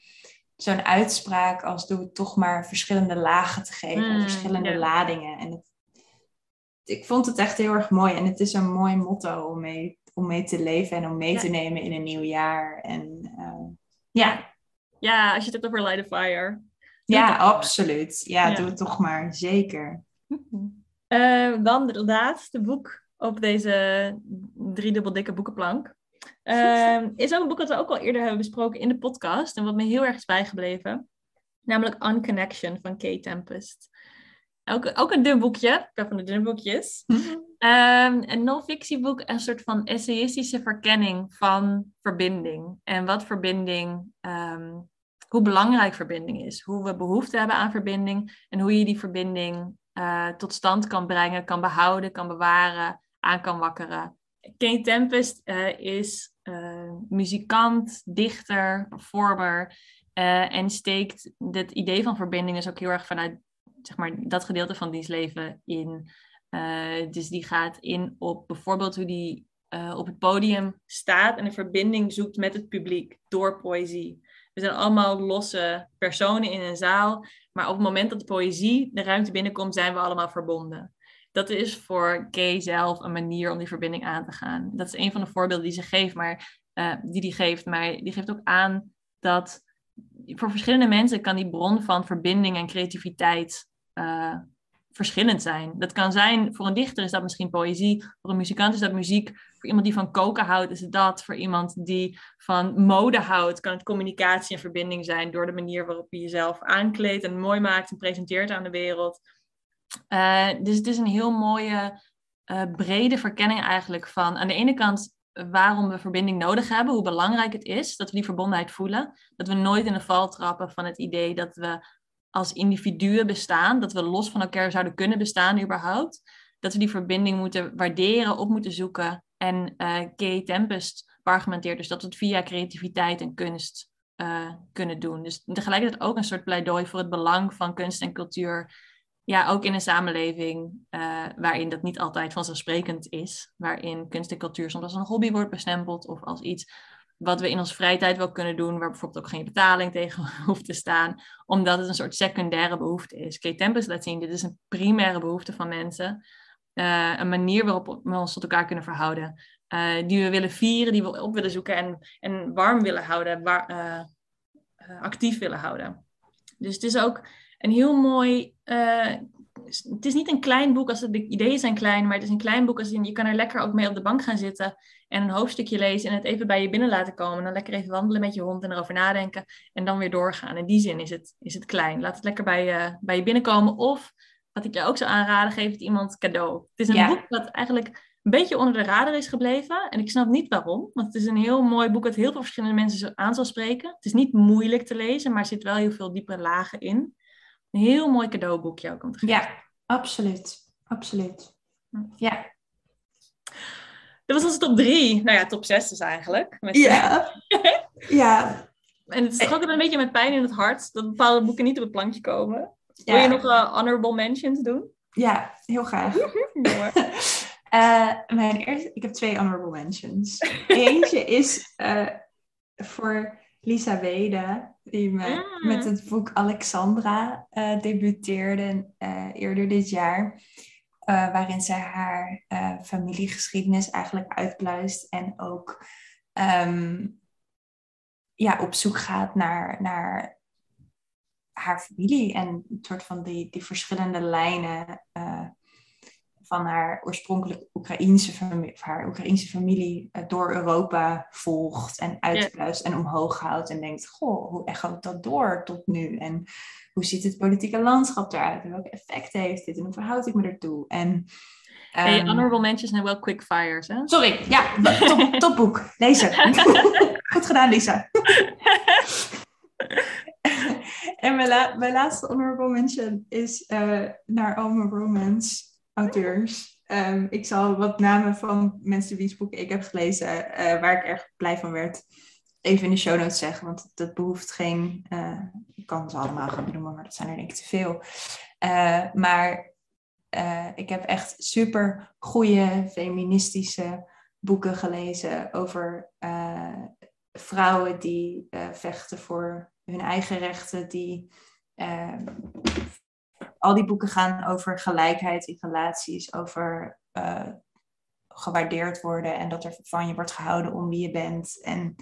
zo'n uitspraak als doe het toch maar verschillende lagen te geven, mm, verschillende ja. ladingen. En het, ik vond het echt heel erg mooi. En het is een mooi motto om mee om mee te leven en om mee ja. te nemen in een nieuw jaar. En uh, ja. Ja, als je het hebt over Light a Fire. Ja, absoluut. Ja, ja, doe het toch maar. Zeker. Uh, dan het laatste boek op deze driedubbel dikke boekenplank. Uh, is ook een boek dat we ook al eerder hebben besproken in de podcast. En wat me heel erg is bijgebleven. Namelijk Unconnection van Kae Tempest. Ook, ook een dun boekje. Ik ben van de dunne boekjes. Mm-hmm. Um, een non-fictieboek. Een soort van essayistische verkenning van verbinding. En wat verbinding... Um, hoe belangrijk verbinding is. Hoe we behoefte hebben aan verbinding. En hoe je die verbinding uh, tot stand kan brengen. Kan behouden, kan bewaren. Aan kan wakkeren. Kae Tempest uh, is uh, muzikant, dichter, performer. Uh, en steekt dit idee van verbinding dus ook heel erg vanuit zeg maar, dat gedeelte van diens leven in. Uh, dus die gaat in op bijvoorbeeld hoe die uh, op het podium staat en een verbinding zoekt met het publiek door poëzie. We zijn allemaal losse personen in een zaal, maar op het moment dat de poëzie de ruimte binnenkomt, zijn we allemaal verbonden. Dat is voor Kae zelf een manier om die verbinding aan te gaan. Dat is een van de voorbeelden die ze geeft, maar uh, die die geeft, maar die geeft ook aan dat voor verschillende mensen kan die bron van verbinding en creativiteit uh, verschillend zijn. Dat kan zijn, voor een dichter is dat misschien poëzie, voor een muzikant is dat muziek, voor iemand die van koken houdt is het dat, voor iemand die van mode houdt kan het communicatie en verbinding zijn door de manier waarop je jezelf aankleedt en mooi maakt en presenteert aan de wereld. Uh, dus het is een heel mooie, uh, brede verkenning eigenlijk van aan de ene kant waarom we verbinding nodig hebben, hoe belangrijk het is dat we die verbondenheid voelen, dat we nooit in de val trappen van het idee dat we als individuen bestaan, dat we los van elkaar zouden kunnen bestaan überhaupt, dat we die verbinding moeten waarderen, op moeten zoeken. En uh, Kae Tempest argumenteert dus dat we het via creativiteit en kunst uh, kunnen doen. Dus tegelijkertijd ook een soort pleidooi voor het belang van kunst en cultuur. Ja, ook in een samenleving uh, waarin dat niet altijd vanzelfsprekend is. Waarin kunst en cultuur soms als een hobby wordt bestempeld. Of als iets wat we in onze vrije tijd wel kunnen doen. Waar bijvoorbeeld ook geen betaling tegen hoeft te staan. Omdat het een soort secundaire behoefte is. Kae Tempest laat zien, dit is een primaire behoefte van mensen. Uh, een manier waarop we ons tot elkaar kunnen verhouden. Uh, die we willen vieren, die we op willen zoeken. En, en warm willen houden. Waar, uh, actief willen houden. Dus het is ook... Een heel mooi, uh, het is niet een klein boek als het, de ideeën zijn klein, maar het is een klein boek als in, je kan er lekker ook mee op de bank gaan zitten en een hoofdstukje lezen en het even bij je binnen laten komen. En dan lekker even wandelen met je hond en erover nadenken en dan weer doorgaan. In die zin is het, is het klein. Laat het lekker bij, uh, bij je binnenkomen of, wat ik je ook zou aanraden, geef het iemand cadeau. Het is een ja. boek dat eigenlijk een beetje onder de radar is gebleven en ik snap niet waarom, want het is een heel mooi boek dat heel veel verschillende mensen aan zal spreken. Het is niet moeilijk te lezen, maar er zit wel heel veel diepere lagen in. Een heel mooi cadeauboekje ook om te geven. Ja, absoluut. Absoluut. Ja. Dat was onze top drie. Nou ja, top zes dus eigenlijk. Met ja. ja. En het is toch ook een beetje met pijn in het hart dat bepaalde boeken niet op het plankje komen. Ja. Wil je nog uh, honorable mentions doen? Ja, heel graag. uh, mijn eerste, ik heb twee honorable mentions. Eentje is uh, voor Lisa Wede, die me ah. met het boek Alexandra uh, debuteerde uh, eerder dit jaar. Uh, waarin zij haar uh, familiegeschiedenis eigenlijk uitpluist. En ook um, ja, op zoek gaat naar, naar haar familie. En een soort van die, die verschillende lijnen uh, van haar oorspronkelijk Oekraïense familie, haar Oekraïense familie uh, door Europa volgt en uitpluist ja. en omhoog houdt en denkt, goh, hoe echoot dat door tot nu? En hoe ziet het politieke landschap eruit? En welke effecten heeft dit? En hoe verhoud ik me ertoe? En, um... hey, honorable mentions en wel quick fires, hè? Sorry, ja, top, top boek. Lees het. Goed gedaan, Lisa. En mijn, la- mijn laatste honorable mention is uh, naar Alma Romance. Auteurs. Um, ik zal wat namen van mensen wiens boeken ik heb gelezen, uh, waar ik erg blij van werd, even in de show notes zeggen, want dat behoeft geen... Uh, ik kan ze allemaal gaan benoemen, maar dat zijn er denk ik te veel. Uh, maar uh, ik heb echt super goede feministische boeken gelezen over uh, vrouwen die uh, vechten voor hun eigen rechten, die... Uh, Al die boeken gaan over gelijkheid in relaties, over uh, gewaardeerd worden en dat er van je wordt gehouden om wie je bent. En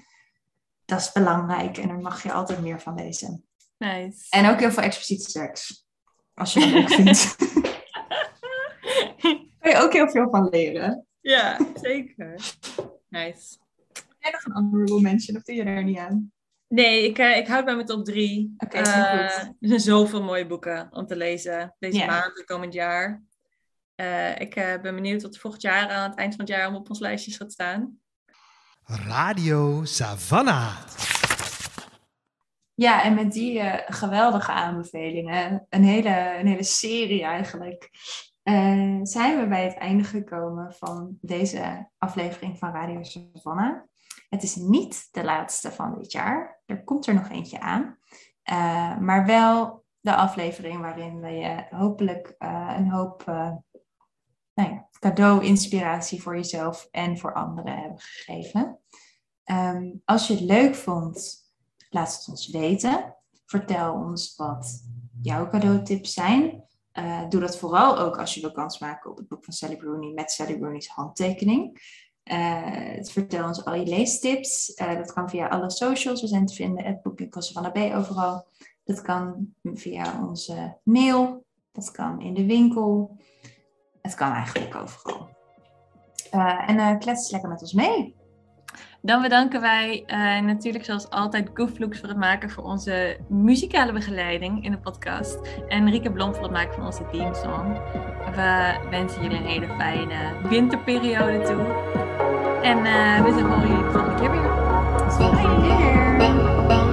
dat is belangrijk en daar mag je altijd meer van lezen. Nice. En ook heel veel expliciete seks. Als je dat leuk vindt. Kun je ook heel veel van leren. Ja, zeker. Nice. Heb jij nog een honorable mention of doe je er niet aan? Nee, ik, uh, ik houd bij mijn top drie. Oké, okay, uh, goed. Er zijn zoveel mooie boeken om te lezen. Deze yeah. maand, het komend jaar. Uh, ik uh, ben benieuwd wat volgend jaar aan het eind van het jaar allemaal op ons lijstjes gaat staan. Radio Savannah. Ja, en met die uh, geweldige aanbevelingen, een hele, een hele serie eigenlijk, uh, zijn we bij het einde gekomen van deze aflevering van Radio Savannah. Het is niet de laatste van dit jaar. Er komt er nog eentje aan. Uh, maar wel de aflevering waarin we je hopelijk uh, een hoop uh, nou ja, cadeau-inspiratie voor jezelf en voor anderen hebben gegeven. Um, als je het leuk vond, laat het ons weten. Vertel ons wat jouw cadeautips zijn. Uh, doe dat vooral ook als je wil kans maken op het boek van Sally Rooney met Sally Rooney's handtekening. Uh, vertel ons al je leestips. Uh, dat kan via alle socials. We zijn te vinden at boekwinkels van A B overal. Dat kan via onze mail. Dat kan in de winkel. Het kan eigenlijk overal. Uh, en uh, klets lekker met ons mee. Dan bedanken wij uh, natuurlijk zoals altijd Gooflooks voor het maken van onze muzikale begeleiding in de podcast. En Rieke Blom voor het maken van onze theme song. We wensen jullie een hele fijne winterperiode toe. En uh, we zien jullie volgende keer weer. Tot volgende keer.